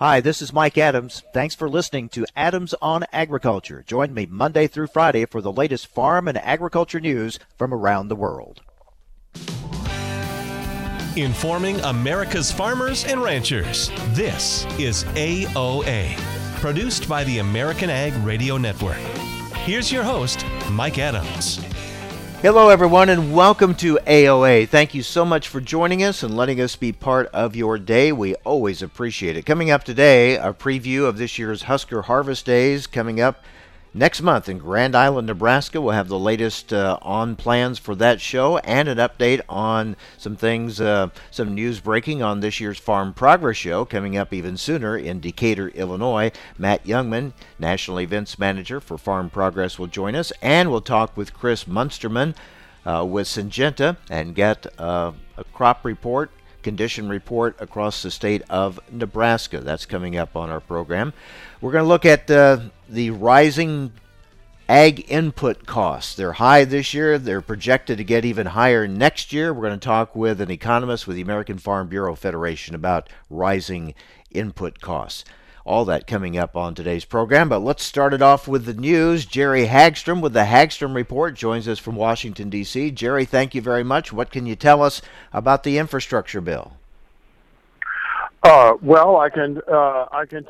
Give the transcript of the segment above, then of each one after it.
Hi, this is Mike Adams. Thanks for listening to Adams on Agriculture. Join me Monday through Friday for the latest farm and agriculture news from around the world. Informing America's farmers and ranchers, this is AOA, produced by the American Ag Radio Network. Here's your host, Mike Adams. Hello, everyone, and welcome to AOA. Thank you so much for joining us and letting us be part of your day. We always appreciate it. Coming up today, a preview of this year's Husker Harvest Days coming up next month in Grand Island, Nebraska. We'll have the latest on plans for that show and an update on some things, some news breaking on this year's Farm Progress show coming up even sooner in Decatur, Illinois. Matt Jungmann, National Events Manager for Farm Progress, will join us, and we'll talk with Chris Munsterman with Syngenta and get a crop report, condition report across the state of Nebraska. That's coming up on our program. We're going to look at the rising ag input costs. They're high this year. They're projected to get even higher next year. We're going to talk with an economist with the American Farm Bureau Federation about rising input costs. All that coming up on today's program, but let's start it off with the news. Jerry Hagstrom with the Hagstrom Report joins us from Washington, D.C. Jerry, thank you very much. What can you tell us about the infrastructure bill? Well, I can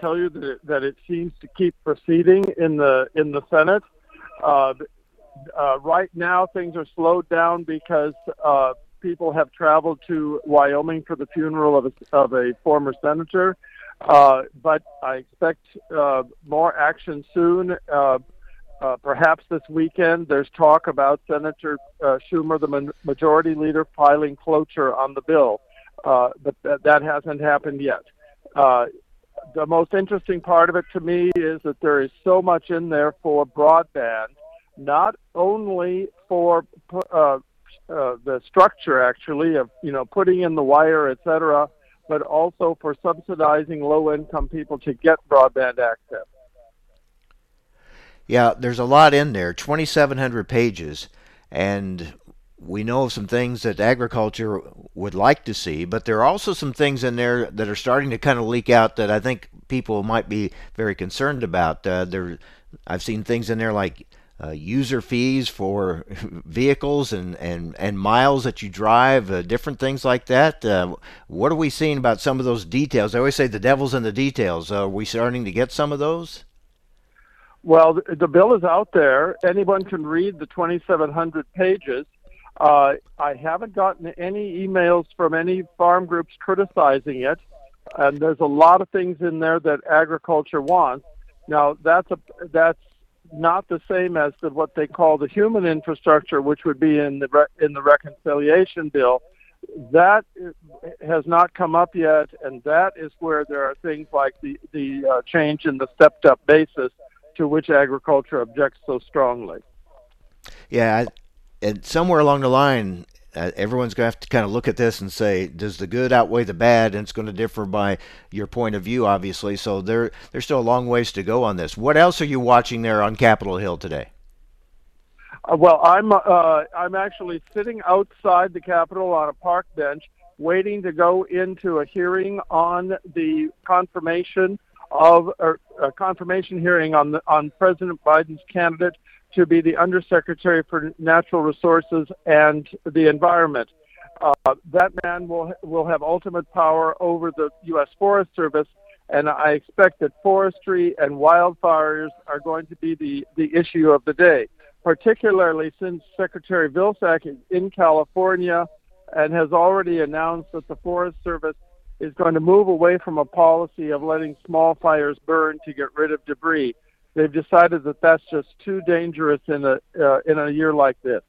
tell you that it seems to keep proceeding in the Senate. Right now, things are slowed down because people have traveled to Wyoming for the funeral of a former senator. But I expect more action soon, perhaps this weekend. There's talk about Senator Schumer, the majority leader, filing cloture on the bill, but that hasn't happened yet. The most interesting part of it to me is that there is so much in there for broadband, not only for the structure, actually, of putting in the wire, et cetera, but also for subsidizing low-income people to get broadband access. Yeah, there's a lot in there, 2,700 pages, and we know of some things that agriculture would like to see, but there are also some things in there that are starting to kind of leak out that I think people might be very concerned about. I've seen things in there like user fees for vehicles and miles that you drive, different things like that. What are we seeing about some of those details? I always say the devil's in the details. Are we starting to get some of those? Well, the bill is out there. Anyone can read the 2,700 pages. I haven't gotten any emails from any farm groups criticizing it, and there's a lot of things in there that agriculture wants. Now, that's not the same as what they call the human infrastructure, which would be in the reconciliation bill. That has not come up yet, and that is where there are things like the change in the stepped-up basis to which agriculture objects so strongly. Yeah, and somewhere along the line, everyone's going to have to kind of look at this and say, does the good outweigh the bad? And it's going to differ by your point of view, obviously. So there's still a long ways to go on this. What else are you watching there on Capitol Hill today? Well, I'm actually sitting outside the Capitol on a park bench waiting to go into a hearing on the confirmation hearing on President Biden's candidate to be the Undersecretary for Natural Resources and the Environment. That man will have ultimate power over the U.S. Forest Service, and I expect that forestry and wildfires are going to be the issue of the day, particularly since Secretary Vilsack is in California and has already announced that the Forest Service is going to move away from a policy of letting small fires burn to get rid of debris. They've decided that that's just too dangerous in a year like this.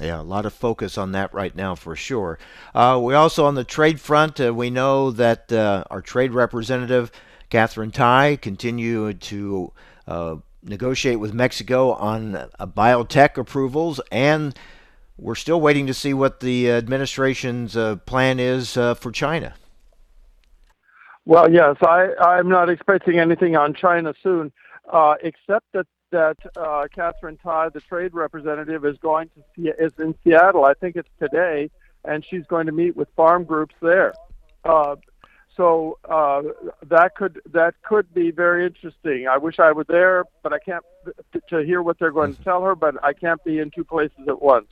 Yeah, a lot of focus on that right now for sure. We also on the trade front, we know that our trade representative, Catherine Tai, continued to negotiate with Mexico on biotech approvals, and we're still waiting to see what the administration's plan is for China. Well, yes, I'm not expecting anything on China soon. Except that Catherine Tai, the trade representative, is in Seattle. I think it's today, and she's going to meet with farm groups there. So that could be very interesting. I wish I were there, but I can't to hear what they're going to tell her. But I can't be in two places at once.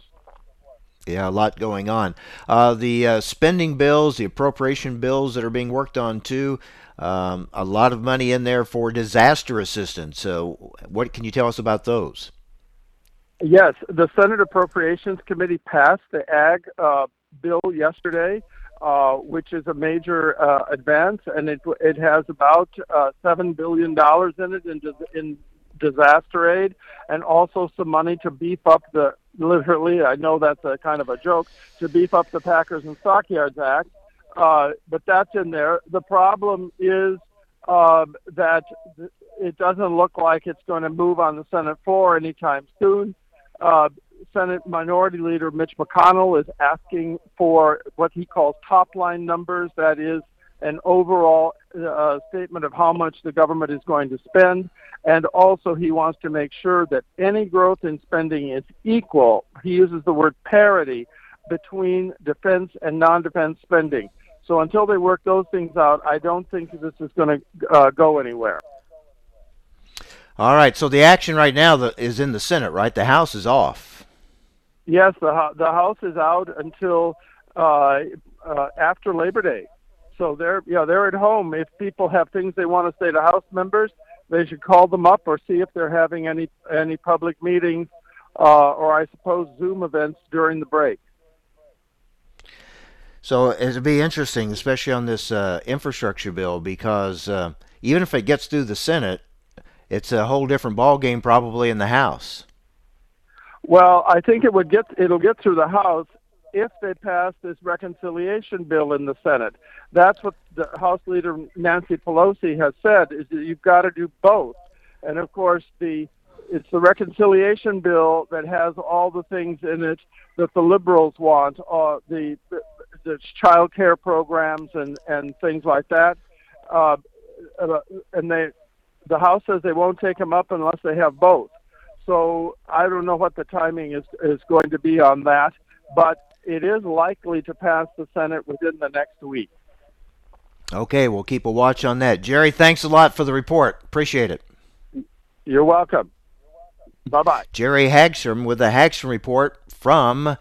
Yeah, a lot going on. The spending bills, the appropriation bills that are being worked on too. A lot of money in there for disaster assistance. So, what can you tell us about those? Yes, the Senate Appropriations Committee passed the Ag bill yesterday, which is a major advance, and it has about $7 billion in it in disaster aid, and also some money to beef up the. Literally, I know that's a kind of a joke, to beef up the Packers and Stockyards Act, but that's in there. The problem is that it doesn't look like it's going to move on the Senate floor anytime soon. Senate Minority Leader Mitch McConnell is asking for what he calls top-line numbers, that is, an overall statement of how much the government is going to spend, and also he wants to make sure that any growth in spending is equal. He uses the word parity between defense and non-defense spending. So until they work those things out, I don't think this is going to go anywhere. All right, so the action right now is in the Senate, right? The House is off. Yes, the House is out until after Labor Day. So they're at home. If people have things they want to say to House members, they should call them up or see if they're having any public meetings or I suppose Zoom events during the break. So it'll be interesting, especially on this infrastructure bill, because even if it gets through the Senate, it's a whole different ballgame probably in the House. Well, I think it'll get through the House if they pass this reconciliation bill in the Senate. That's what the House Leader Nancy Pelosi has said, is that you've got to do both. And, of course, it's the reconciliation bill that has all the things in it that the liberals want, the child care programs and things like that. And the House says they won't take them up unless they have both. So I don't know what the timing is going to be on that, but it is likely to pass the Senate within the next week. Okay, we'll keep a watch on that. Jerry, thanks a lot for the report. Appreciate it. You're welcome. Bye-bye. Jerry Hagstrom with the Hagstrom Report from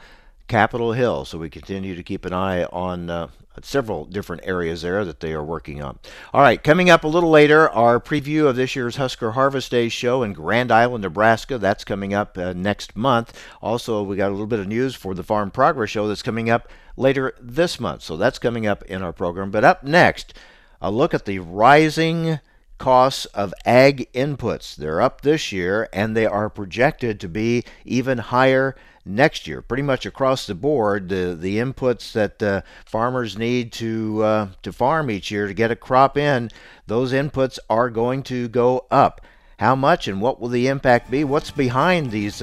Capitol Hill. So we continue to keep an eye on several different areas there that they are working on. All right, coming up a little later, our preview of this year's Husker Harvest Days show in Grand Island, Nebraska. That's coming up next month. Also, we got a little bit of news for the Farm Progress show that's coming up later this month. So that's coming up in our program. But up next, a look at the rising costs of ag inputs. They're up this year, and they are projected to be even higher next year. Pretty much across the board, the inputs that farmers need to farm each year to get a crop in, those inputs are going to go up. How much and what will the impact be? What's behind these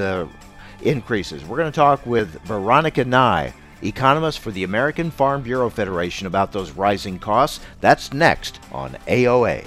increases? We're going to talk with Veronica Nigh, economist for the American Farm Bureau Federation, about those rising costs. That's next on AOA.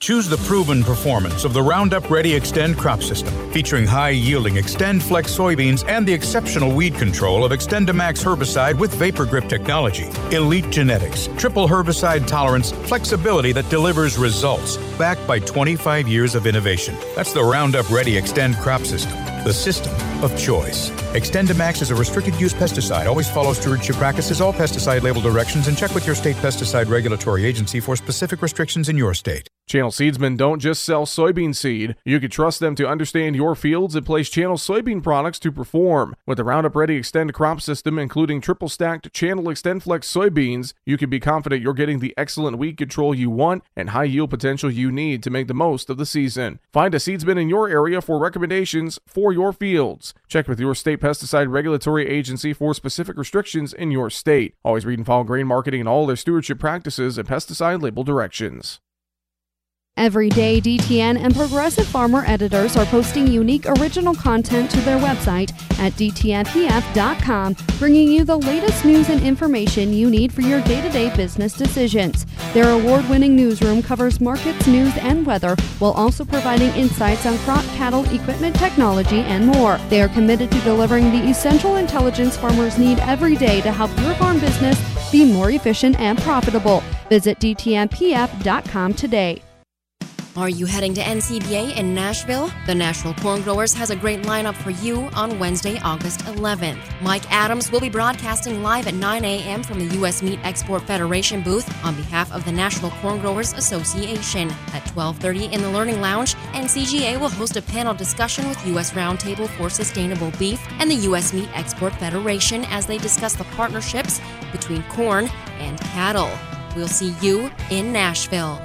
Choose the proven performance of the Roundup Ready Xtend crop system, featuring high-yielding XtendFlex soybeans and the exceptional weed control of XtendMax herbicide with VaporGrip technology. Elite genetics, triple herbicide tolerance, flexibility that delivers results, backed by 25 years of innovation. That's the Roundup Ready Xtend crop system. The system of choice. XtendiMax is a restricted-use pesticide. Always follow stewardship practices, all pesticide label directions, and check with your state pesticide regulatory agency for specific restrictions in your state. Channel Seedsmen don't just sell soybean seed. You can trust them to understand your fields and place Channel soybean products to perform. With the Roundup Ready Xtend crop system, including triple-stacked Channel XtendFlex soybeans, you can be confident you're getting the excellent weed control you want and high-yield potential you need to make the most of the season. Find a Seedsman in your area for recommendations for for your fields. Check with your state pesticide regulatory agency for specific restrictions in your state. Always read and follow grain marketing and all their stewardship practices and pesticide label directions. Every day, DTN and Progressive Farmer editors are posting unique original content to their website at DTNPF.com, bringing you the latest news and information you need for your day-to-day business decisions. Their award-winning newsroom covers markets, news, and weather, while also providing insights on crop, cattle, equipment, technology, and more. They are committed to delivering the essential intelligence farmers need every day to help your farm business be more efficient and profitable. Visit DTNPF.com today. Are you heading to NCBA in Nashville? The National Corn Growers has a great lineup for you on Wednesday, August 11th. Mike Adams will be broadcasting live at 9 a.m. from the U.S. Meat Export Federation booth on behalf of the National Corn Growers Association. At 12:30 in the Learning Lounge, NCGA will host a panel discussion with U.S. Roundtable for Sustainable Beef and the U.S. Meat Export Federation as they discuss the partnerships between corn and cattle. We'll see you in Nashville.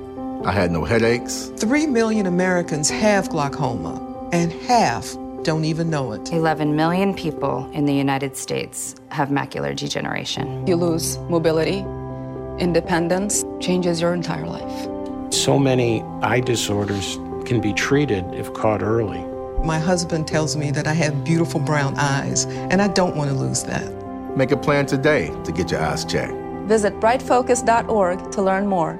I had no headaches. 3 million Americans have glaucoma, and half don't even know it. 11 million people in the United States have macular degeneration. You lose mobility, independence, changes your entire life. So many eye disorders can be treated if caught early. My husband tells me that I have beautiful brown eyes, and I don't want to lose that. Make a plan today to get your eyes checked. Visit brightfocus.org to learn more.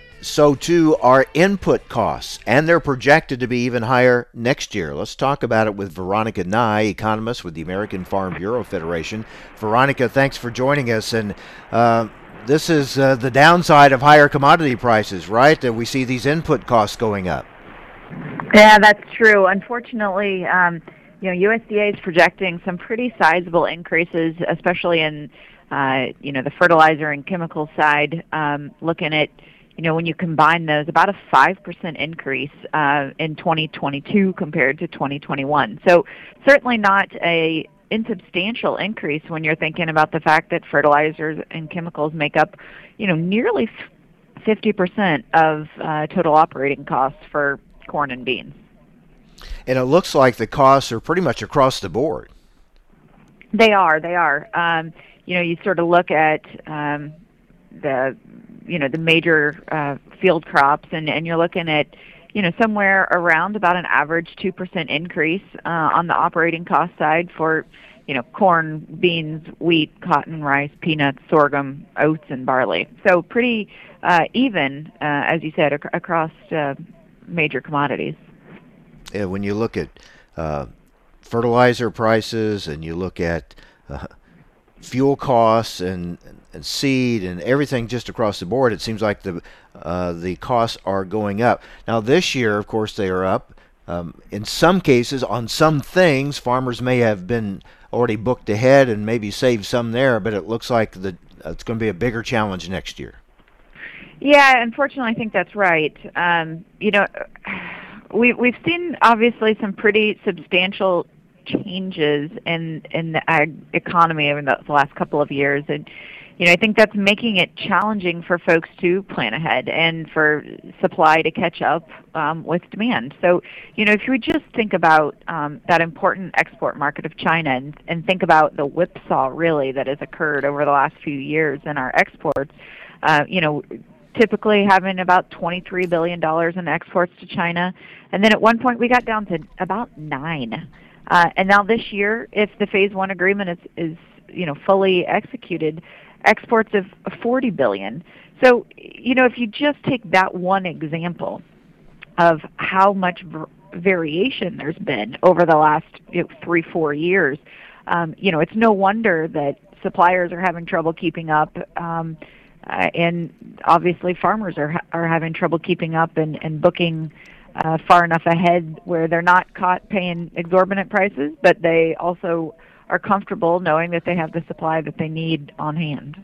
so too are input costs, and they're projected to be even higher next year. Let's talk about it with Veronica Nigh, economist with the American Farm Bureau Federation. Veronica, thanks for joining us. And this is the downside of higher commodity prices, right? That we see these input costs going up. Yeah, that's true. Unfortunately, USDA is projecting some pretty sizable increases, especially in the fertilizer and chemical side. Looking at when you combine those, about a 5% increase in 2022 compared to 2021. So certainly not a insubstantial increase when you're thinking about the fact that fertilizers and chemicals make up, nearly 50% of total operating costs for corn and beans. And it looks like the costs are pretty much across the board. They are. You sort of look at the major field crops, and you're looking at, somewhere around about an average 2% increase on the operating cost side for, corn, beans, wheat, cotton, rice, peanuts, sorghum, oats, and barley. So pretty even, as you said, across major commodities. Yeah, when you look at fertilizer prices and you look at fuel costs and seed and everything just across the board, it seems like the costs are going up. Now this year, of course, they are up. In some cases, on some things, farmers may have been already booked ahead and maybe saved some there, but it looks like it's going to be a bigger challenge next year. Yeah, unfortunately, I think that's right. We've seen, obviously, some pretty substantial changes in the ag economy over the last couple of years, and I think that's making it challenging for folks to plan ahead and for supply to catch up with demand. So, if we just think about that important export market of China and think about the whipsaw really that has occurred over the last few years in our exports, typically having about $23 billion in exports to China, and then at one point we got down to about $9 billion. And now this year, if the Phase 1 agreement is fully executed, exports of $40 billion. So if you just take that one example of how much variation there's been over the last 3-4 years, it's no wonder that suppliers are having trouble keeping up, and obviously farmers are having trouble keeping up and booking far enough ahead where they're not caught paying exorbitant prices, but they also are comfortable knowing that they have the supply that they need on hand.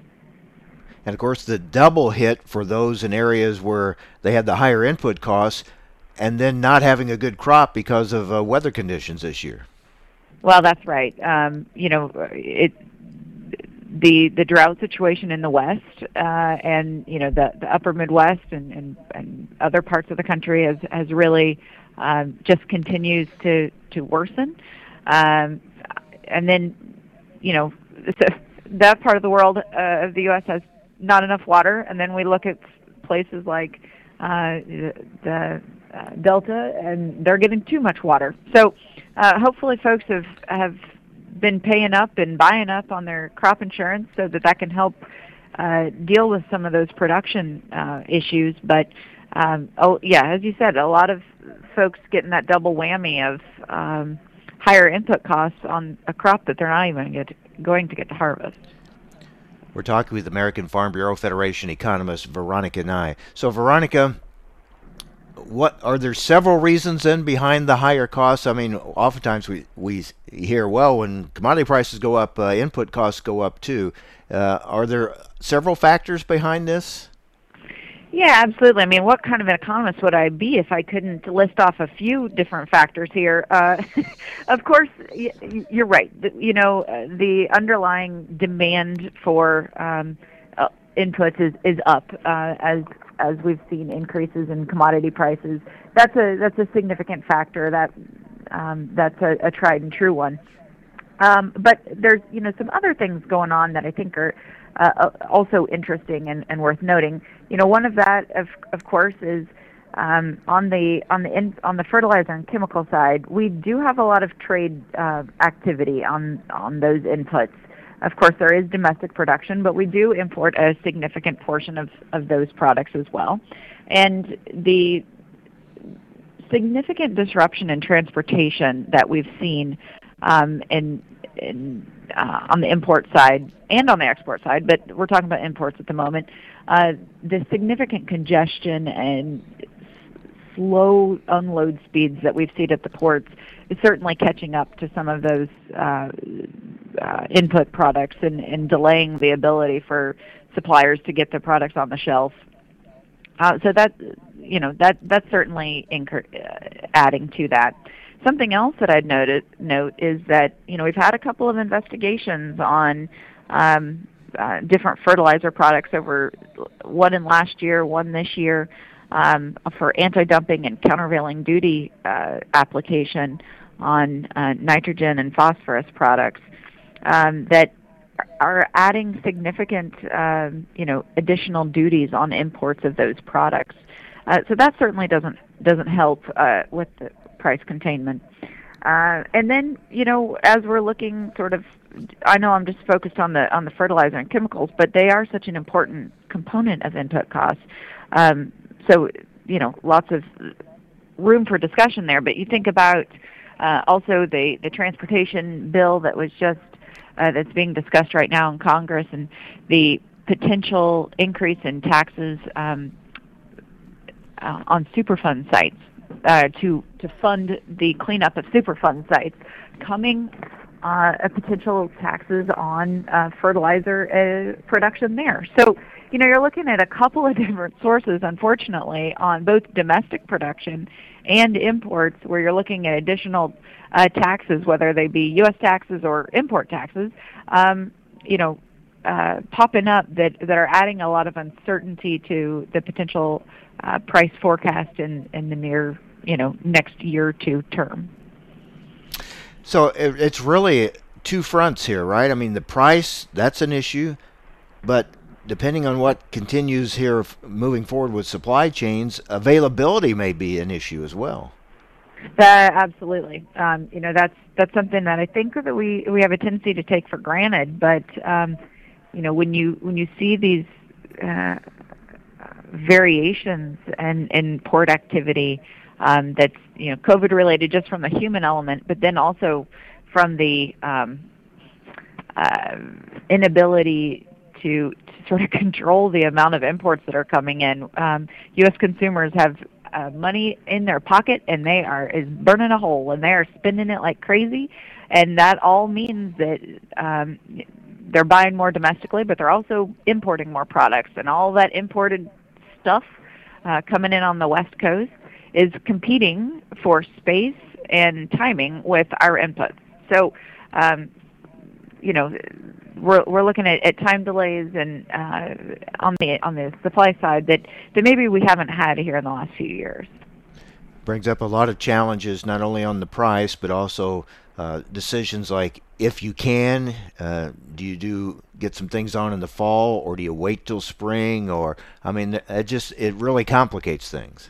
And of course the double hit for those in areas where they had the higher input costs and then not having a good crop because of weather conditions this year. Well, that's right. The drought situation in the West and the upper Midwest and other parts of the country has really just continues to worsen, and then that part of the world of the U.S. has not enough water, and then we look at places like the Delta, and they're getting too much water. So hopefully folks have been paying up and buying up on their crop insurance so that can help deal with some of those production issues. But as you said, a lot of folks getting that double whammy of higher input costs on a crop that they're not even going to get to harvest. We're talking with American Farm Bureau Federation economist Veronica Nigh. So Veronica, are there several reasons then behind the higher costs? I mean, oftentimes we hear, well, when commodity prices go up, input costs go up too. Are there several factors behind this? Yeah, absolutely. I mean, what kind of an economist would I be if I couldn't list off a few different factors here? Of course, you're right. The underlying demand for inputs is up as we've seen increases in commodity prices. That's a significant factor. That's a tried and true one. But there's some other things going on that I think are also interesting and worth noting. One of that of course is on the fertilizer and chemical side. We do have a lot of trade activity on those inputs. Of course, there is domestic production, but we do import a significant portion of those products as well. And the significant disruption in transportation that we've seen on the import side and on the export side, but we're talking about imports at the moment, the significant congestion and slow unload speeds that we've seen at the ports is certainly catching up to some of those input products and delaying the ability for suppliers to get their products on the shelf. So that's certainly adding to that. Something else that I'd note is that we've had a couple of investigations on different fertilizer products over one in last year, one this year, for anti-dumping and countervailing duty application on nitrogen and phosphorus products that are adding significant, additional duties on imports of those products. So that certainly doesn't help with the price containment. And then, as we're looking sort of, I know I'm just focused on the fertilizer and chemicals, but they are such an important component of input costs. So, lots of room for discussion there. But you think about also the transportation bill that was just that's being discussed right now in Congress, and the potential increase in taxes on Superfund sites to fund the cleanup of Superfund sites, coming potential taxes on fertilizer production there. So, you're looking at a couple of different sources, unfortunately, on both domestic production and imports, where you're looking at additional taxes, whether they be U.S. taxes or import taxes, popping up that are adding a lot of uncertainty to the potential price forecast in the near, next year to term. So it's really two fronts here, right? I mean, the price, that's an issue, but depending on what continues here moving forward with supply chains, availability may be an issue as well. Absolutely. That's something that I think that we have a tendency to take for granted. But when you see these variations in port activity that's COVID related, just from the human element, but then also from the inability to sort of control the amount of imports that are coming in. U.S. consumers have money in their pocket, and they is burning a hole, and they are spending it like crazy, and that all means that they're buying more domestically, but they're also importing more products, and all that imported stuff coming in on the West Coast is competing for space and timing with our inputs. So, we're looking at time delays and on the supply side that maybe we haven't had here in the last few years. Brings up a lot of challenges, not only on the price, but also decisions like if you can, do you get some things on in the fall, or do you wait till spring? Or it really complicates things.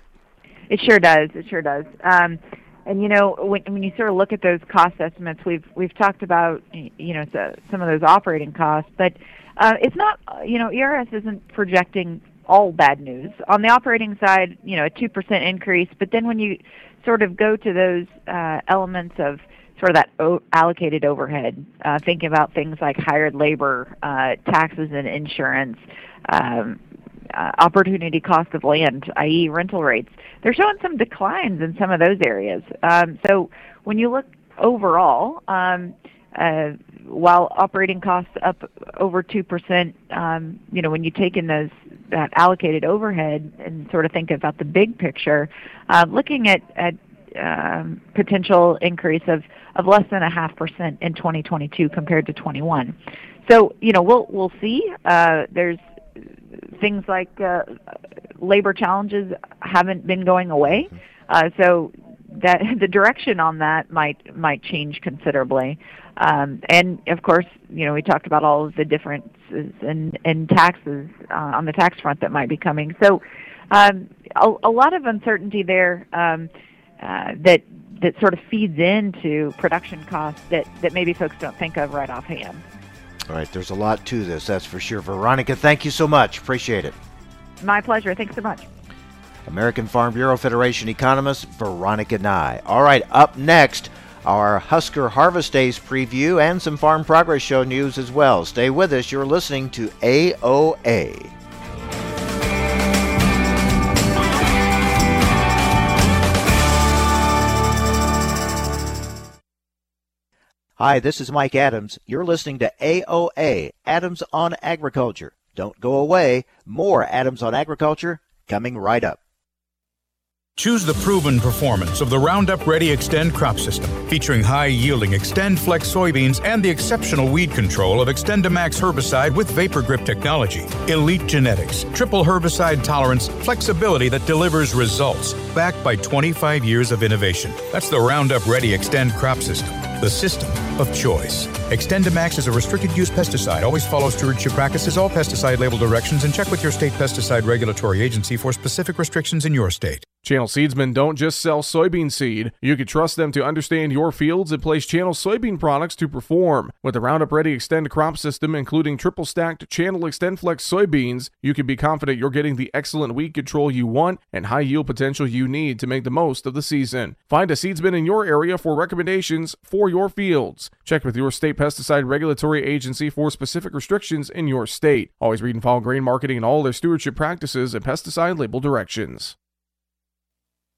It sure does. It sure does. And when you sort of look at those cost estimates, we've talked about some of those operating costs, but it's not ERS isn't projecting all bad news on the operating side. A 2% increase, but then when you sort of go to those elements of sort of that allocated overhead, thinking about things like hired labor, taxes and insurance. Opportunity cost of land, i.e. rental rates, they're showing some declines in some of those areas. So when you look overall, while operating costs up over 2%, when you take in that allocated overhead and sort of think about the big picture, looking at potential increase of less than 0.5% in 2022 compared to 2021. So we'll see. There's things like labor challenges haven't been going away, so that the direction on that might change considerably. And of course, we talked about all of the differences in taxes on the tax front that might be coming. So a lot of uncertainty there that sort of feeds into production costs that maybe folks don't think of right offhand. All right, there's a lot to this, that's for sure. Veronica, thank you so much. Appreciate it. My pleasure. Thanks so much. American Farm Bureau Federation economist Veronica Nigh. All right, up next, our Husker Harvest Days preview and some Farm Progress Show news as well. Stay with us. You're listening to AOA. Hi, this is Mike Adams. You're listening to AOA, Adams on Agriculture. Don't go away. More Adams on Agriculture coming right up. Choose the proven performance of the Roundup Ready Xtend crop system, featuring high-yielding XtendFlex soybeans and the exceptional weed control of XtendiMax herbicide with VaporGrip technology. Elite genetics, triple herbicide tolerance, flexibility that delivers results, backed by 25 years of innovation. That's the Roundup Ready Xtend crop system, the system of choice. XtendiMax is a restricted-use pesticide. Always follow stewardship practices, all pesticide label directions, and check with your state pesticide regulatory agency for specific restrictions in your state. Channel Seedsmen don't just sell soybean seed. You can trust them to understand your fields and place Channel soybean products to perform. With the Roundup Ready Xtend crop system, including triple-stacked Channel XtendFlex soybeans, you can be confident you're getting the excellent weed control you want and high-yield potential you need to make the most of the season. Find a Seedsman in your area for recommendations for your fields. Check with your state pesticide regulatory agency for specific restrictions in your state. Always read and follow grain marketing and all their stewardship practices and pesticide label directions.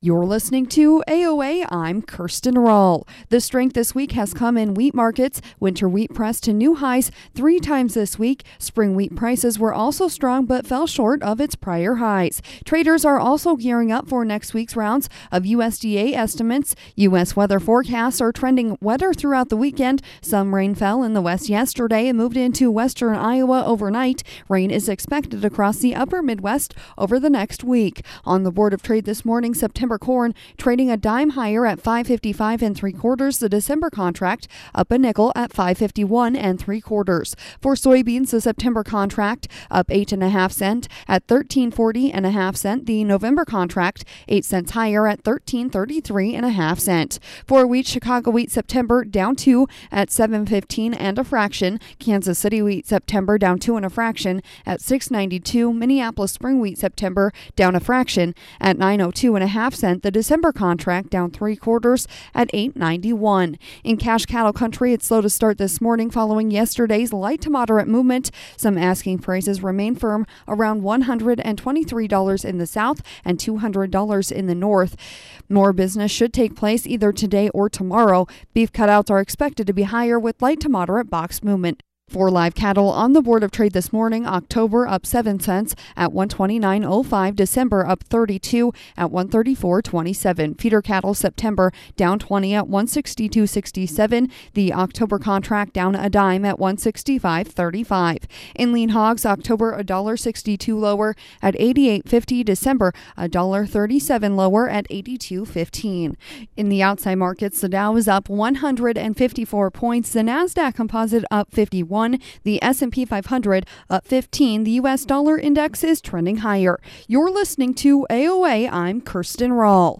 You're listening to AOA. I'm Kirsten Rahl. The strength this week has come in wheat markets. Winter wheat pressed to new highs 3 times this week. Spring wheat prices were also strong but fell short of its prior highs. Traders are also gearing up for next week's rounds of USDA estimates. U.S. weather forecasts are trending wetter throughout the weekend. Some rain fell in the west yesterday and moved into western Iowa overnight. Rain is expected across the upper Midwest over the next week. On the Board of Trade this morning, September December corn trading a dime higher at $5.55 3/4. The December contract up a nickel at $5.51 3/4. For soybeans, the September contract up 8.5 cents at $13.40 1/2. The November contract 8 cents higher at $13.33 1/2. For wheat, Chicago wheat September down 2 at $7.15 and a fraction. Kansas City wheat September down 2 and a fraction at $6.92. Minneapolis spring wheat September down a fraction at $9.02 1/2. The December contract down 3/4 at $8.91. In cash cattle country, it's slow to start this morning following yesterday's light to moderate movement. Some asking prices remain firm around $123 in the south and $200 in the north. More business should take place either today or tomorrow. Beef cutouts are expected to be higher with light to moderate box movement. For live cattle on the Board of Trade this morning, October up 7 cents at 129.05, December up 32 at 134.27. Feeder cattle September down 20 at 162.67. The October contract down a dime at 165.35. In lean hogs, October $1.62 lower at 88.50, December $1.37 lower at 82.15. In the outside markets, the Dow is up 154 points, the Nasdaq Composite up 51. The S&P 500 up 15. The U.S. dollar index is trending higher. You're listening to AOA. I'm Kirsten Rahl.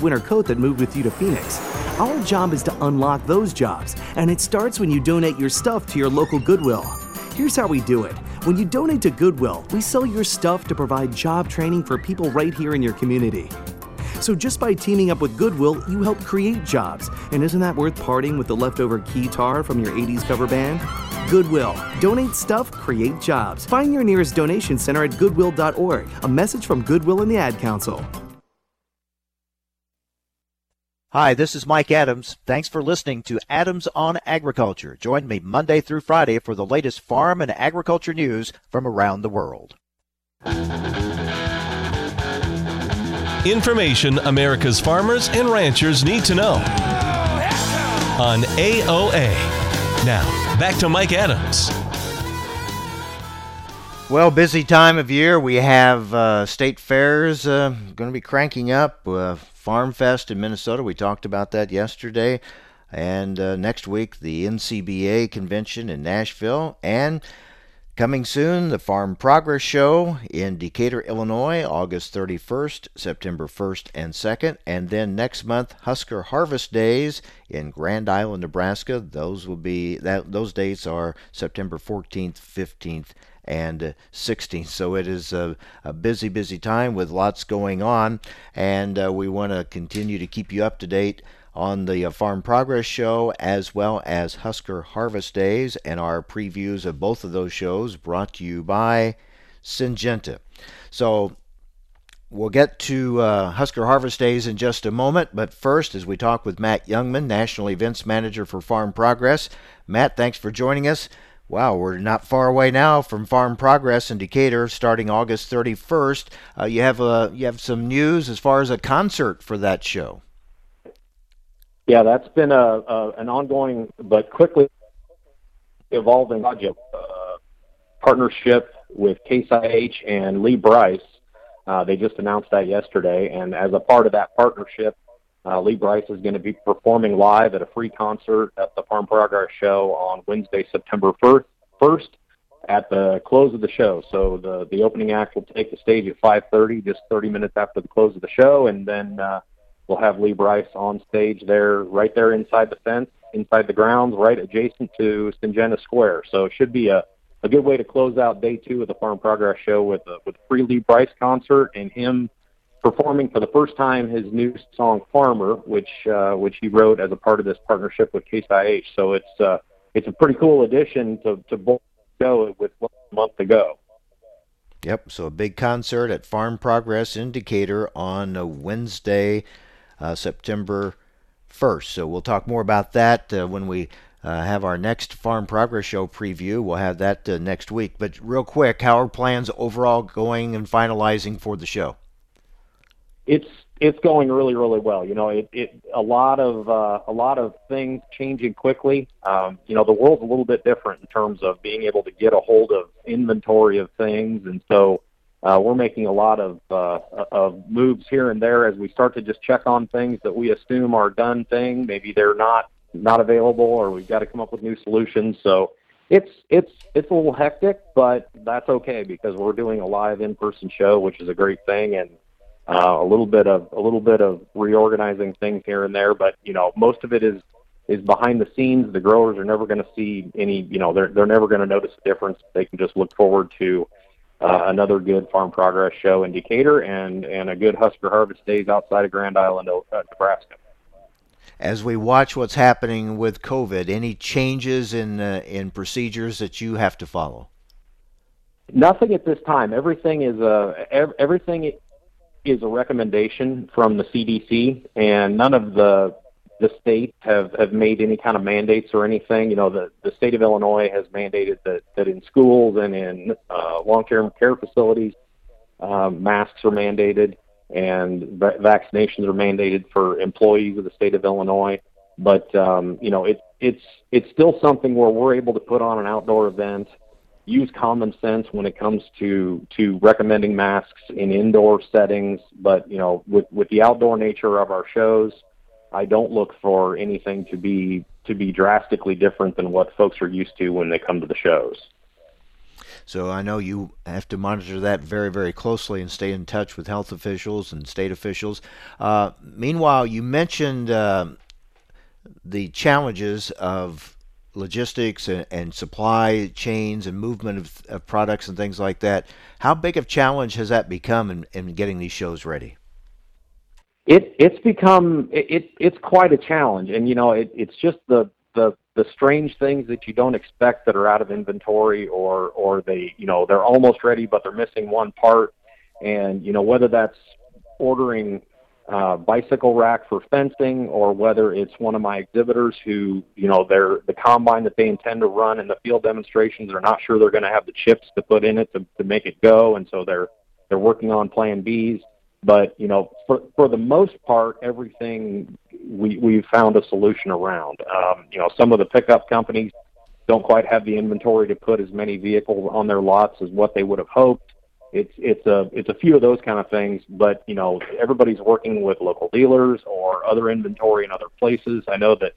winter coat that moved with you to Phoenix. Our job is to unlock those jobs, and it starts when you donate your stuff to your local Goodwill. Here's how we do it. When you donate to Goodwill, we sell your stuff to provide job training for people right here in your community. So just by teaming up with Goodwill, you help create jobs. And isn't that worth parting with the leftover keytar from your 80s cover band? Goodwill. Donate stuff, create jobs. Find your nearest donation center at goodwill.org. A message from Goodwill and the Ad Council. Hi, this is Mike Adams. Thanks for listening to Adams on Agriculture. Join me Monday through Friday for the latest farm and agriculture news from around the world. Information America's farmers and ranchers need to know on AOA. Now, back to Mike Adams. Well, busy time of year. We have state fairs going to be cranking up. Farm Fest in Minnesota, we talked about that yesterday, and next week the NCBA convention in Nashville, and coming soon the Farm Progress Show in Decatur, Illinois, August 31st, September 1st and 2nd, and then next month Husker Harvest Days in Grand Island, Nebraska. Those will be those dates are September 14th, 15th, and 16th. So it is a busy time with lots going on, and we want to continue to keep you up to date on the Farm Progress Show as well as Husker Harvest Days, and our previews of both of those shows brought to you by Syngenta. So we'll get to Husker Harvest Days in just a moment, but first, as we talk with Matt Jungmann, National Events Manager for Farm Progress. Matt, thanks for joining us. Wow, we're not far away now from Farm Progress in Decatur, starting August 31st. You have some news as far as a concert for that show. Yeah, that's been an ongoing but quickly evolving project. Partnership with Case IH and Lee Brice. They just announced that yesterday, and as a part of that partnership, Lee Brice is going to be performing live at a free concert at the Farm Progress Show on Wednesday, September 1st at the close of the show. So the opening act will take the stage at 5:30, just 30 minutes after the close of the show, and then we'll have Lee Brice on stage there, right there inside the fence, inside the grounds, right adjacent to Syngenta Square. So it should be a good way to close out day 2 of the Farm Progress Show with a free Lee Brice concert and him performing for the first time his new song "Farmer," which he wrote as a part of this partnership with Case IH. So it's a pretty cool addition to both show with 1 month to go. Yep, so a big concert at Farm Progress in Decatur on Wednesday, September 1st. So we'll talk more about that when we have our next Farm Progress Show preview. We'll have that next week. But real quick, how are plans overall going and finalizing for the show? It's going really, really well. You know, a lot of things changing quickly. You know, the world's a little bit different in terms of being able to get a hold of inventory of things, and so we're making a lot of moves here and there as we start to just check on things that we assume are done thing. Maybe they're not available, or we've got to come up with new solutions. So it's a little hectic, but that's okay because we're doing a live in-person show, which is a great thing, and a little bit of reorganizing things here and there, but you know, most of it is behind the scenes. The growers are never going to see any, you know, they're never going to notice a difference. They can just look forward to another good Farm Progress Show in Decatur and a good Husker Harvest Days outside of Grand Island, Nebraska. As we watch what's happening with COVID, any changes in procedures that you have to follow? Nothing at this time. Everything is a recommendation from the CDC, and none of the states have made any kind of mandates or anything. You know, the state of Illinois has mandated that in schools and in long-term care facilities, masks are mandated and vaccinations are mandated for employees of the state of Illinois. But, you know, it's still something where we're able to put on an outdoor event, use common sense when it comes to recommending masks in indoor settings. But, you know, with the outdoor nature of our shows, I don't look for anything to be drastically different than what folks are used to when they come to the shows. So I know you have to monitor that very, very closely and stay in touch with health officials and state officials. Meanwhile, you mentioned the challenges of logistics and supply chains and movement of products and things like that. How big of a challenge has that become in getting these shows ready? It's quite a challenge, and you know it's just the strange things that you don't expect that are out of inventory or they, you know, they're almost ready but they're missing one part, and you know whether that's ordering bicycle rack for fencing, or whether it's one of my exhibitors who, you know, the combine that they intend to run in the field demonstrations, they're not sure they're going to have the chips to put in it to make it go, and so they're working on plan Bs. But you know, for the most part, everything we've found a solution around. You know, some of the pickup companies don't quite have the inventory to put as many vehicles on their lots as what they would have hoped. It's a few of those kind of things, but you know, everybody's working with local dealers or other inventory in other places. I know that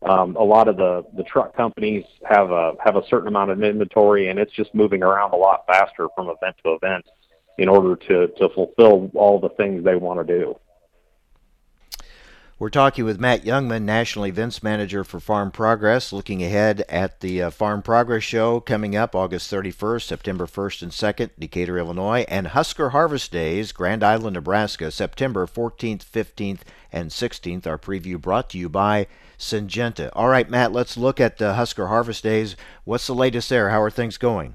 a lot of the truck companies have a certain amount of inventory, and it's just moving around a lot faster from event to event in order to fulfill all the things they want to do. We're talking with Matt Jungmann, National Events Manager for Farm Progress, looking ahead at the Farm Progress Show coming up August 31st, September 1st and 2nd, Decatur, Illinois, and Husker Harvest Days, Grand Island, Nebraska, September 14th, 15th, and 16th. Our preview brought to you by Syngenta. All right, Matt, let's look at the Husker Harvest Days. What's the latest there? How are things going?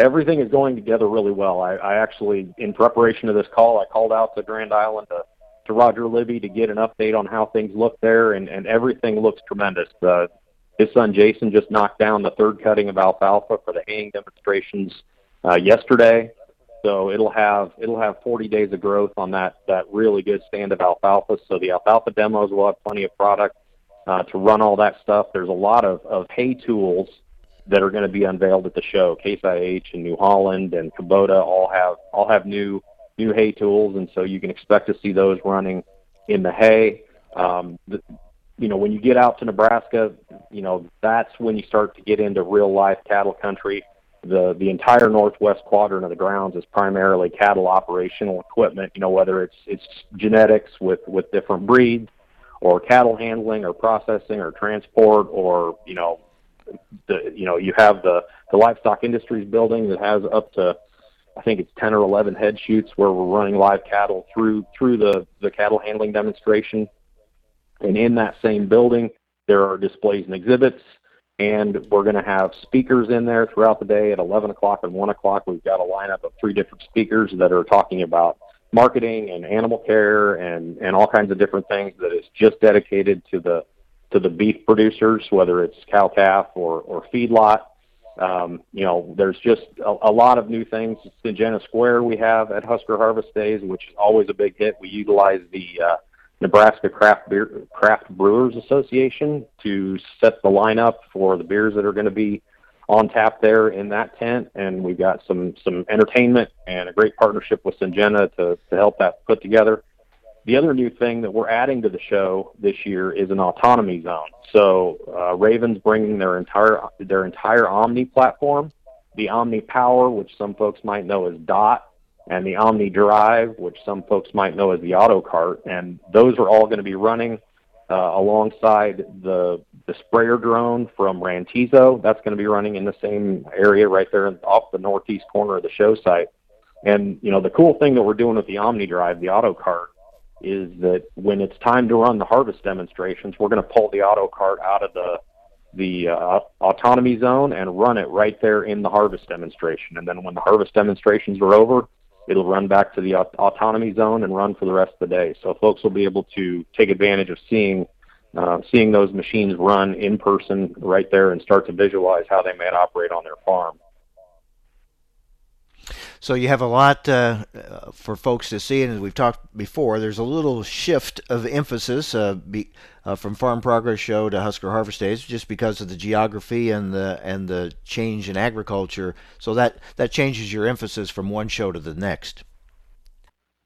Everything is going together really well. I actually, in preparation of this call, I called out to Grand Island to Roger Libby to get an update on how things look there, and everything looks tremendous. His son Jason just knocked down the third cutting of alfalfa for the haying demonstrations yesterday, so it'll have 40 days of growth on that really good stand of alfalfa. So the alfalfa demos will have plenty of product to run all that stuff. There's a lot of hay tools that are going to be unveiled at the show. Case IH and New Holland and Kubota all have new hay tools, and so you can expect to see those running in the hay. You know, when you get out to Nebraska, you know, that's when you start to get into real-life cattle country. The entire northwest quadrant of the grounds is primarily cattle operational equipment, you know, whether it's genetics with different breeds or cattle handling or processing or transport, or, you know, you have the livestock industries building that has up to, I think it's 10 or 11 head chutes where we're running live cattle through the cattle handling demonstration. And in that same building, there are displays and exhibits. And we're going to have speakers in there throughout the day at 11 o'clock and 1 o'clock. We've got a lineup of 3 different speakers that are talking about marketing and animal care and all kinds of different things that is just dedicated to the beef producers, whether it's cow-calf or feedlot. There's just a lot of new things. Syngenta Square we have at Husker Harvest Days, which is always a big hit. We utilize the Nebraska Craft Brewers Association to set the lineup for the beers that are going to be on tap there in that tent, and we've got some entertainment and a great partnership with Syngenta to help that put together. The other new thing that we're adding to the show this year is an autonomy zone. So Raven's bringing their entire Omni platform, the Omni Power, which some folks might know as DOT, and the Omni Drive, which some folks might know as the Auto Cart, and those are all going to be running alongside the sprayer drone from Rantizo. That's going to be running in the same area right there off the northeast corner of the show site. And the cool thing that we're doing with the Omni Drive, the Auto Cart, is that when it's time to run the harvest demonstrations, we're going to pull the Auto Cart out of the autonomy zone and run it right there in the harvest demonstration. And then when the harvest demonstrations are over, it'll run back to the autonomy zone and run for the rest of the day. So folks will be able to take advantage of seeing those machines run in person right there and start to visualize how they might operate on their farm. So you have a lot for folks to see, and as we've talked before, there's a little shift of emphasis from Farm Progress Show to Husker Harvest Days just because of the geography and the change in agriculture. So that changes your emphasis from one show to the next.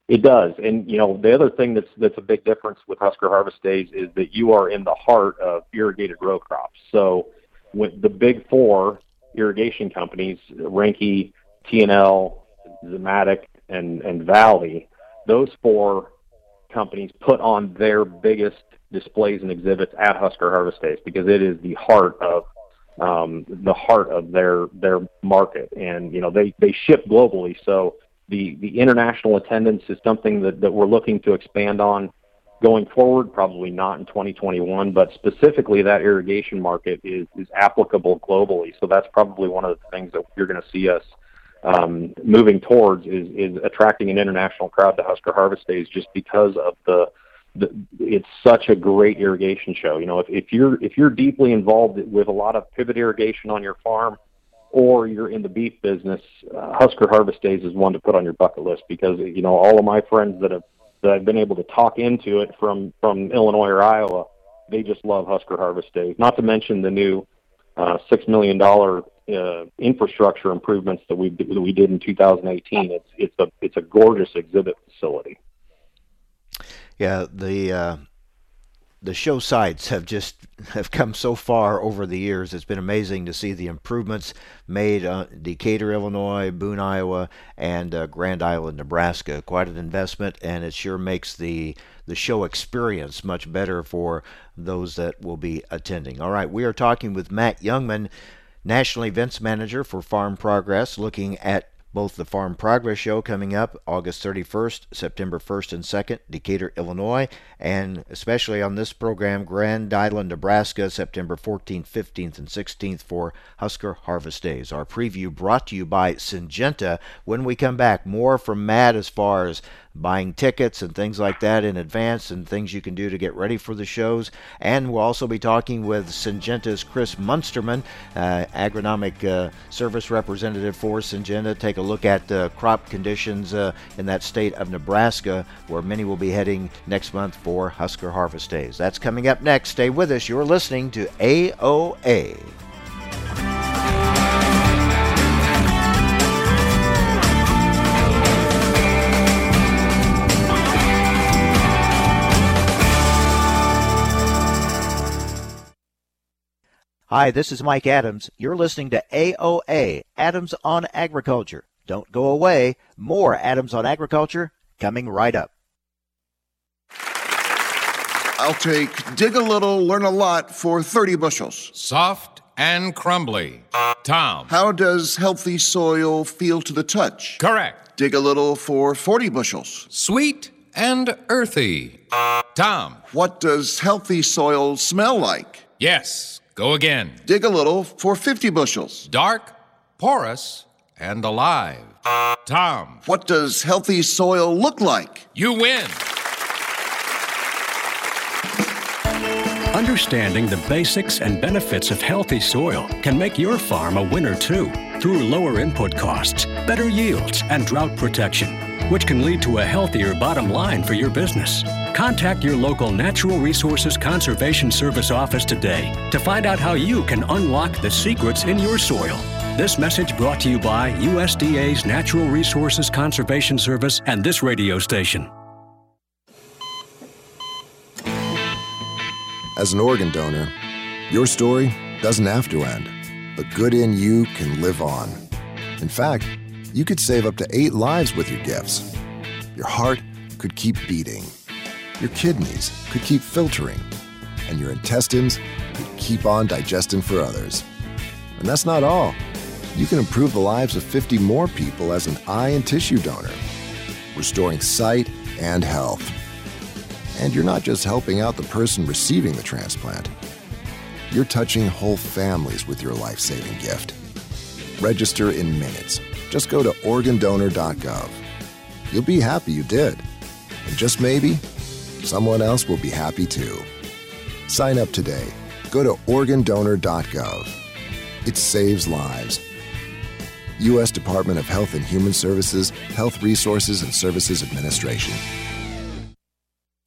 It does, and the other thing that's a big difference with Husker Harvest Days is that you are in the heart of irrigated row crops. So with the big 4 irrigation companies, Renke, TNL, Zematic, and Valley, those 4 companies put on their biggest displays and exhibits at Husker Harvest Days because it is the heart of their market, and they ship globally. So the international attendance is something that we're looking to expand on going forward, probably not in 2021, but specifically that irrigation market is applicable globally. So that's probably one of the things that you're going to see us moving towards is attracting an international crowd to Husker Harvest Days just because of it's such a great irrigation show. If you're deeply involved with a lot of pivot irrigation on your farm, or you're in the beef business, Husker Harvest Days is one to put on your bucket list because all of my friends that I've been able to talk into it from Illinois or Iowa, they just love Husker Harvest Days. Not to mention the new $6 million. Infrastructure improvements that we did in 2018. It's a gorgeous exhibit facility. Yeah, the show sites have come so far over the years. It's been amazing to see the improvements made Decatur, Illinois, Boone, Iowa, and Grand Island, Nebraska. Quite an investment, and it sure makes the show experience much better for those that will be attending. All right, we are talking with Matt Jungmann, National Events Manager for Farm Progress, looking at both the Farm Progress Show coming up August 31st, September 1st and 2nd, Decatur, Illinois, and especially on this program, Grand Island, Nebraska, September 14th, 15th, and 16th for Husker Harvest Days. Our preview brought to you by Syngenta. When we come back, more from Matt as far as buying tickets and things like that in advance and things you can do to get ready for the shows. And we'll also be talking with Syngenta's Chris Munsterman, agronomic service representative for Syngenta. Take a look at crop conditions in that state of Nebraska, where many will be heading next month for Husker Harvest Days. That's coming up next. Stay with us. You're listening to AOA. Hi, this is Mike Adams. You're listening to AOA, Adams on Agriculture. Don't go away. More Adams on Agriculture coming right up. I'll take dig a little, learn a lot for 30 bushels. Soft and crumbly. Tom. How does healthy soil feel to the touch? Correct. Dig a little for 40 bushels. Sweet and earthy. Tom. What does healthy soil smell like? Yes. Go again. Dig a little for 50 bushels. Dark, porous, and alive. Tom. What does healthy soil look like? You win. Understanding the basics and benefits of healthy soil can make your farm a winner too, through lower input costs, better yields, and drought protection, which can lead to a healthier bottom line for your business. Contact your local Natural Resources Conservation Service office today to find out how you can unlock the secrets in your soil. This message brought to you by USDA's Natural Resources Conservation Service and this radio station. As an organ donor, your story doesn't have to end. The good in you can live on. In fact, you could save up to 8 lives with your gifts. Your heart could keep beating. Your kidneys could keep filtering. And your intestines could keep on digesting for others. And that's not all. You can improve the lives of 50 more people as an eye and tissue donor, restoring sight and health. And you're not just helping out the person receiving the transplant. You're touching whole families with your life-saving gift. Register in minutes. Just go to organdonor.gov. You'll be happy you did. And just maybe, someone else will be happy too. Sign up today. Go to organdonor.gov. It saves lives. U.S. Department of Health and Human Services, Health Resources and Services Administration.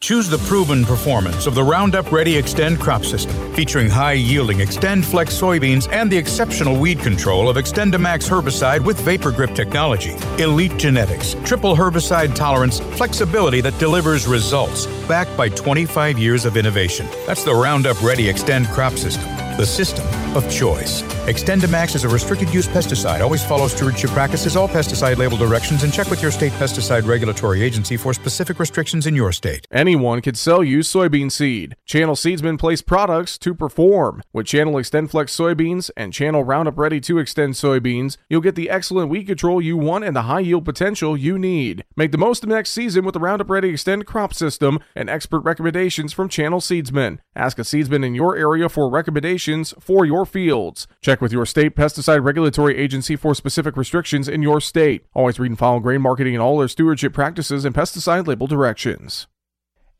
Choose the proven performance of the Roundup Ready Xtend crop system, featuring high-yielding XtendFlex soybeans and the exceptional weed control of XtendiMax herbicide with VaporGrip technology. Elite genetics, triple herbicide tolerance, flexibility that delivers results, backed by 25 years of innovation. That's the Roundup Ready Xtend crop system, the system of choice. XtendiMax is a restricted-use pesticide. Always follow stewardship practices, all pesticide label directions, and check with your state pesticide regulatory agency for specific restrictions in your state. Anyone could sell you soybean seed. Channel Seedsmen place products to perform. With Channel XtendFlex soybeans and Channel Roundup Ready 2 Xtend soybeans, you'll get the excellent weed control you want and the high-yield potential you need. Make the most of next season with the Roundup Ready Xtend crop system and expert recommendations from Channel Seedsmen. Ask a seedsman in your area for recommendations for your fields. Check with your state pesticide regulatory agency for specific restrictions in your state. Always read and follow grain marketing and all their stewardship practices and pesticide label directions.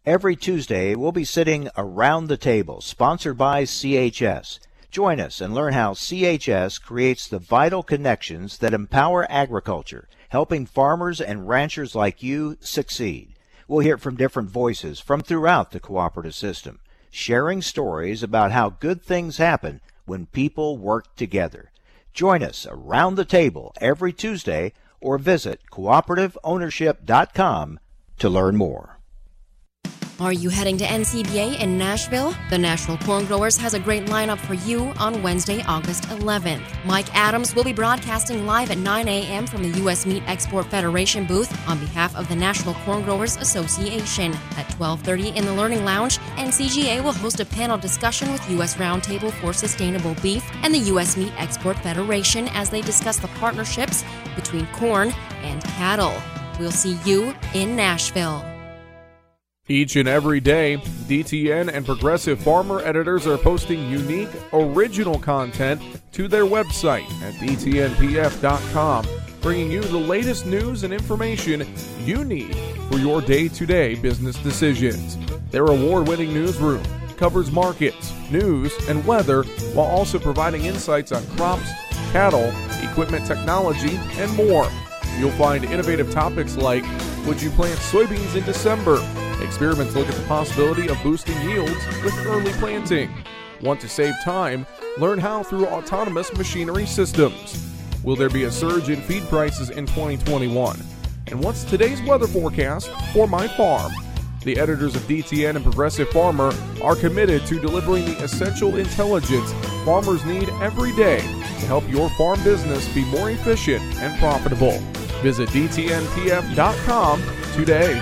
Every Tuesday, we'll be sitting around the table, sponsored by CHS. Join us and learn how CHS creates the vital connections that empower agriculture, helping farmers and ranchers like you succeed. We'll hear from different voices from throughout the cooperative system, sharing stories about how good things happen when people work together. Join us around the table every Tuesday or visit cooperativeownership.com to learn more. Are you heading to NCBA in Nashville? The National Corn Growers has a great lineup for you on Wednesday, August 11th. Mike Adams will be broadcasting live at 9 a.m. from the U.S. Meat Export Federation booth on behalf of the National Corn Growers Association. At 12:30 in the Learning Lounge, NCGA will host a panel discussion with U.S. Roundtable for Sustainable Beef and the U.S. Meat Export Federation as they discuss the partnerships between corn and cattle. We'll see you in Nashville. Each and every day, DTN and Progressive Farmer editors are posting unique, original content to their website at DTNPF.com, bringing you the latest news and information you need for your day-to-day business decisions. Their award-winning newsroom covers markets, news, and weather, while also providing insights on crops, cattle, equipment technology, and more. You'll find innovative topics like, would you plant soybeans in December? Experiments look at the possibility of boosting yields with early planting. Want to save time? Learn how through autonomous machinery systems. Will there be a surge in feed prices in 2021? And what's today's weather forecast for my farm? The editors of DTN and Progressive Farmer are committed to delivering the essential intelligence farmers need every day to help your farm business be more efficient and profitable. Visit DTNPF.com today.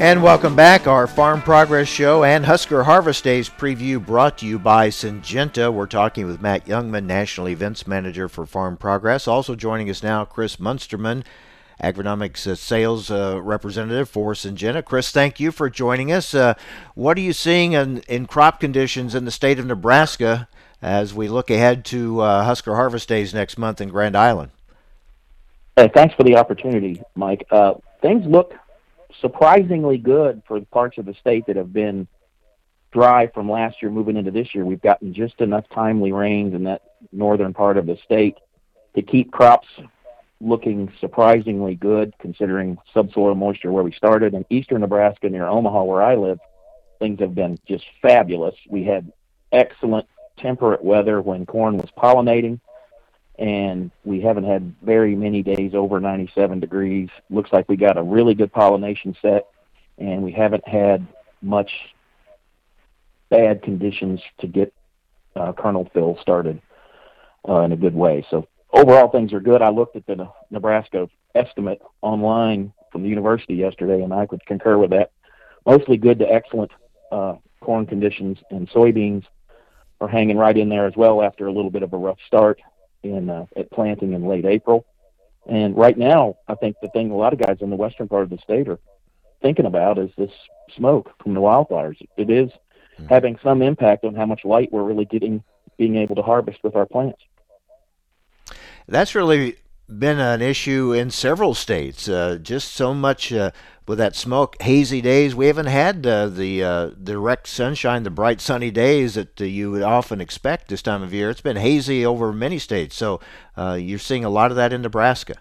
And welcome back. Our Farm Progress Show and Husker Harvest Days preview brought to you by Syngenta. We're talking with Matt Jungmann, National Events Manager for Farm Progress. Also joining us now, Chris Munsterman, Agronomics Sales Representative for Syngenta. Chris, thank you for joining us. What are you seeing in crop conditions in the state of Nebraska as we look ahead to Husker Harvest Days next month in Grand Island? Hey, thanks for the opportunity, Mike. Things look surprisingly good for parts of the state that have been dry from last year moving into this year. We've gotten just enough timely rains in that northern part of the state to keep crops looking surprisingly good considering subsoil moisture where we started. In eastern Nebraska near Omaha, where I live, things have been just fabulous. We had excellent temperate weather when corn was pollinating, and we haven't had very many days over 97 degrees. Looks like we got a really good pollination set, and we haven't had much bad conditions to get kernel fill started in a good way. So overall, things are good. I looked at the Nebraska estimate online from the university yesterday, and I could concur with that. Mostly good to excellent corn conditions, and soybeans are hanging right in there as well after a little bit of a rough start at planting in late April. And right now, I think the thing a lot of guys in the western part of the state are thinking about is this smoke from the wildfires. It is having some impact on how much light we're really getting, being able to harvest with our plants. That's really been an issue in several states, just so much with that smoke, hazy days. We haven't had the direct sunshine, the bright sunny days that you would often expect this time of year. It's been hazy over many states, so you're seeing a lot of that in Nebraska.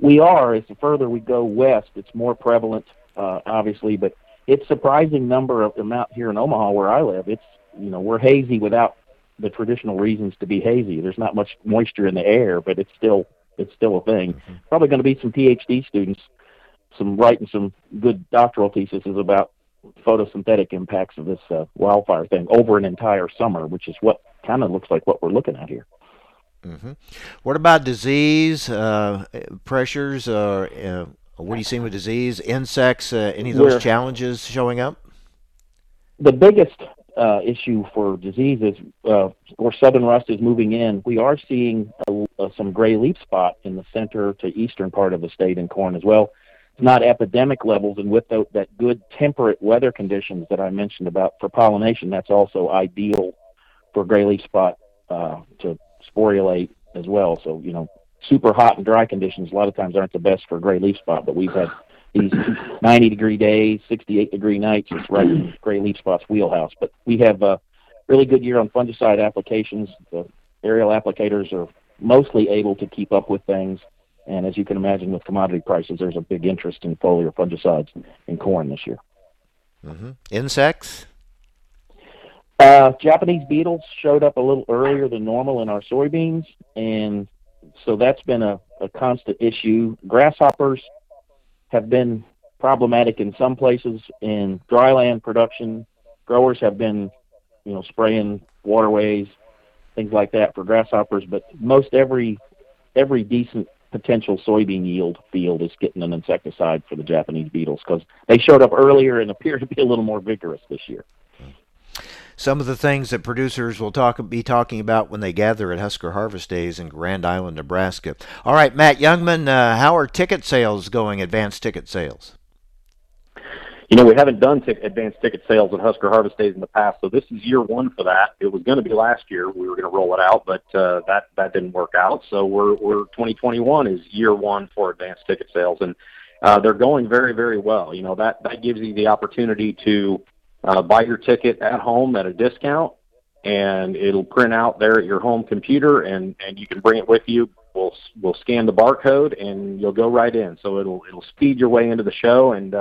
We are. As the further we go west, it's more prevalent, obviously, but it's surprising number of them out here in Omaha where I live. It's, you know, we're hazy without the traditional reasons to be hazy. There's not much moisture in the air, but it's still a thing. Mm-hmm. Probably going to be some PhD students, writing some good doctoral theses about photosynthetic impacts of this wildfire thing over an entire summer, which is what kind of looks like what we're looking at here. Mm-hmm. What about disease pressures? What are you seeing with disease, insects? Any of those challenges showing up? The biggest issue for diseases, or southern rust is moving in. We are seeing some gray leaf spot in the center to eastern part of the state in corn as well. It's not epidemic levels, and with that good temperate weather conditions that I mentioned about for pollination, that's also ideal for gray leaf spot to sporulate as well. So, you know, super hot and dry conditions a lot of times aren't the best for gray leaf spot, but we've had these 90-degree days, 68-degree nights. It's right in gray leaf spot's wheelhouse. But we have a really good year on fungicide applications. The aerial applicators are mostly able to keep up with things. And as you can imagine, with commodity prices, there's a big interest in foliar fungicides in corn this year. Mm-hmm. Insects? Japanese beetles showed up a little earlier than normal in our soybeans, and so that's been a constant issue. Grasshoppers have been problematic in some places in dryland production. Growers have been, you know, spraying waterways, things like that for grasshoppers, but most every decent potential soybean yield field is getting an insecticide for the Japanese beetles because they showed up earlier and appear to be a little more vigorous this year. Some of the things that producers will be talking about when they gather at Husker Harvest Days in Grand Island, Nebraska. All right, Matt Jungmann, how are ticket sales going, advanced ticket sales? You know, we haven't done advanced ticket sales at Husker Harvest Days in the past, so this is year one for that. It was going to be last year. We were going to roll it out, but that didn't work out. So we're 2021 is year one for advanced ticket sales, and they're going very, very well. You know, that gives you the opportunity to buy your ticket at home at a discount, and it'll print out there at your home computer, and you can bring it with you. We'll scan the barcode, and you'll go right in. So it'll speed your way into the show, and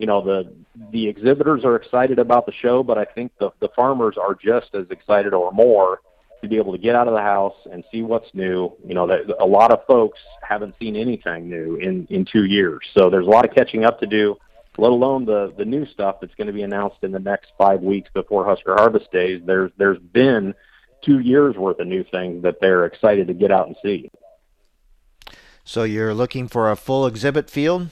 you know, the exhibitors are excited about the show, but I think the farmers are just as excited or more to be able to get out of the house and see what's new. You know, a lot of folks haven't seen anything new in 2 years. So there's a lot of catching up to do, let alone the new stuff that's going to be announced in the next 5 weeks before Husker Harvest Days. There's been 2 years worth of new things that they're excited to get out and see. So you're looking for a full exhibit field?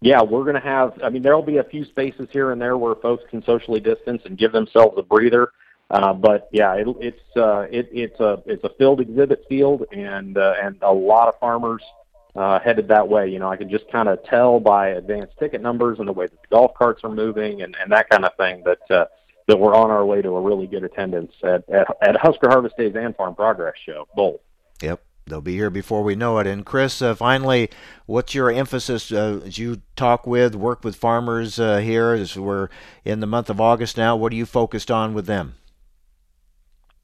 Yeah, we're going to have, I mean, there'll be a few spaces here and there where folks can socially distance and give themselves a breather. But yeah, it's a filled exhibit field, and a lot of farmers headed that way. You know, I can just kind of tell by advanced ticket numbers and the way that the golf carts are moving and that kind of thing that we're on our way to a really good attendance at Husker Harvest Days and Farm Progress Show, both. Yep. They'll be here before we know it. And Chris, finally, what's your emphasis as you work with farmers here as we're in the month of August now? What are you focused on with them?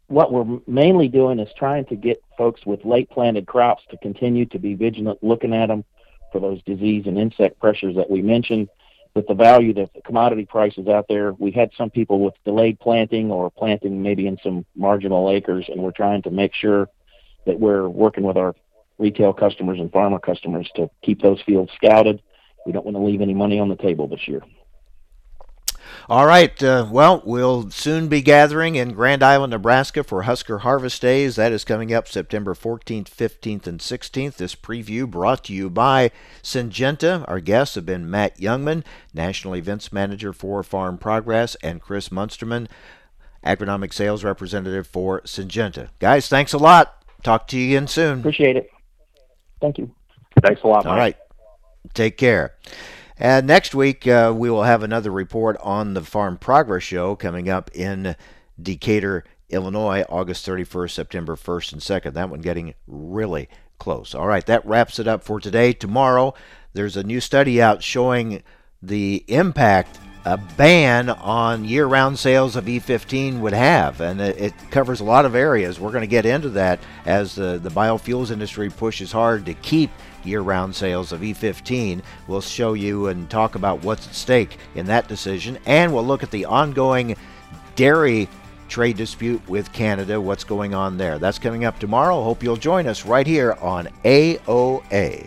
What we're mainly doing is trying to get folks with late planted crops to continue to be vigilant, looking at them for those disease and insect pressures that we mentioned, with the value that the commodity prices out there. We had some people with delayed planting or planting maybe in some marginal acres, and we're trying to make sure that we're working with our retail customers and farmer customers to keep those fields scouted. We don't want to leave any money on the table this year. All right. Well, we'll soon be gathering in Grand Island, Nebraska for Husker Harvest Days. That is coming up September 14th, 15th, and 16th. This preview brought to you by Syngenta. Our guests have been Matt Jungmann, National Events Manager for Farm Progress, and Chris Munsterman, Agronomic Sales Representative for Syngenta. Guys, thanks a lot. Talk to you again soon. Appreciate it. Thank you. Thanks a lot, Mike. All right. Take care. And next week, we will have another report on the Farm Progress Show coming up in Decatur, Illinois, August 31st, September 1st and 2nd. That one getting really close. All right, that wraps it up for today. Tomorrow, there's a new study out showing the impact a ban on year-round sales of E15 would have, and it covers a lot of areas. We're going to get into that as the biofuels industry pushes hard to keep year-round sales of E15. We'll show you and talk about what's at stake in that decision, and we'll look at the ongoing dairy trade dispute with Canada, what's going on there. That's coming up tomorrow. Hope you'll join us right here on AOA.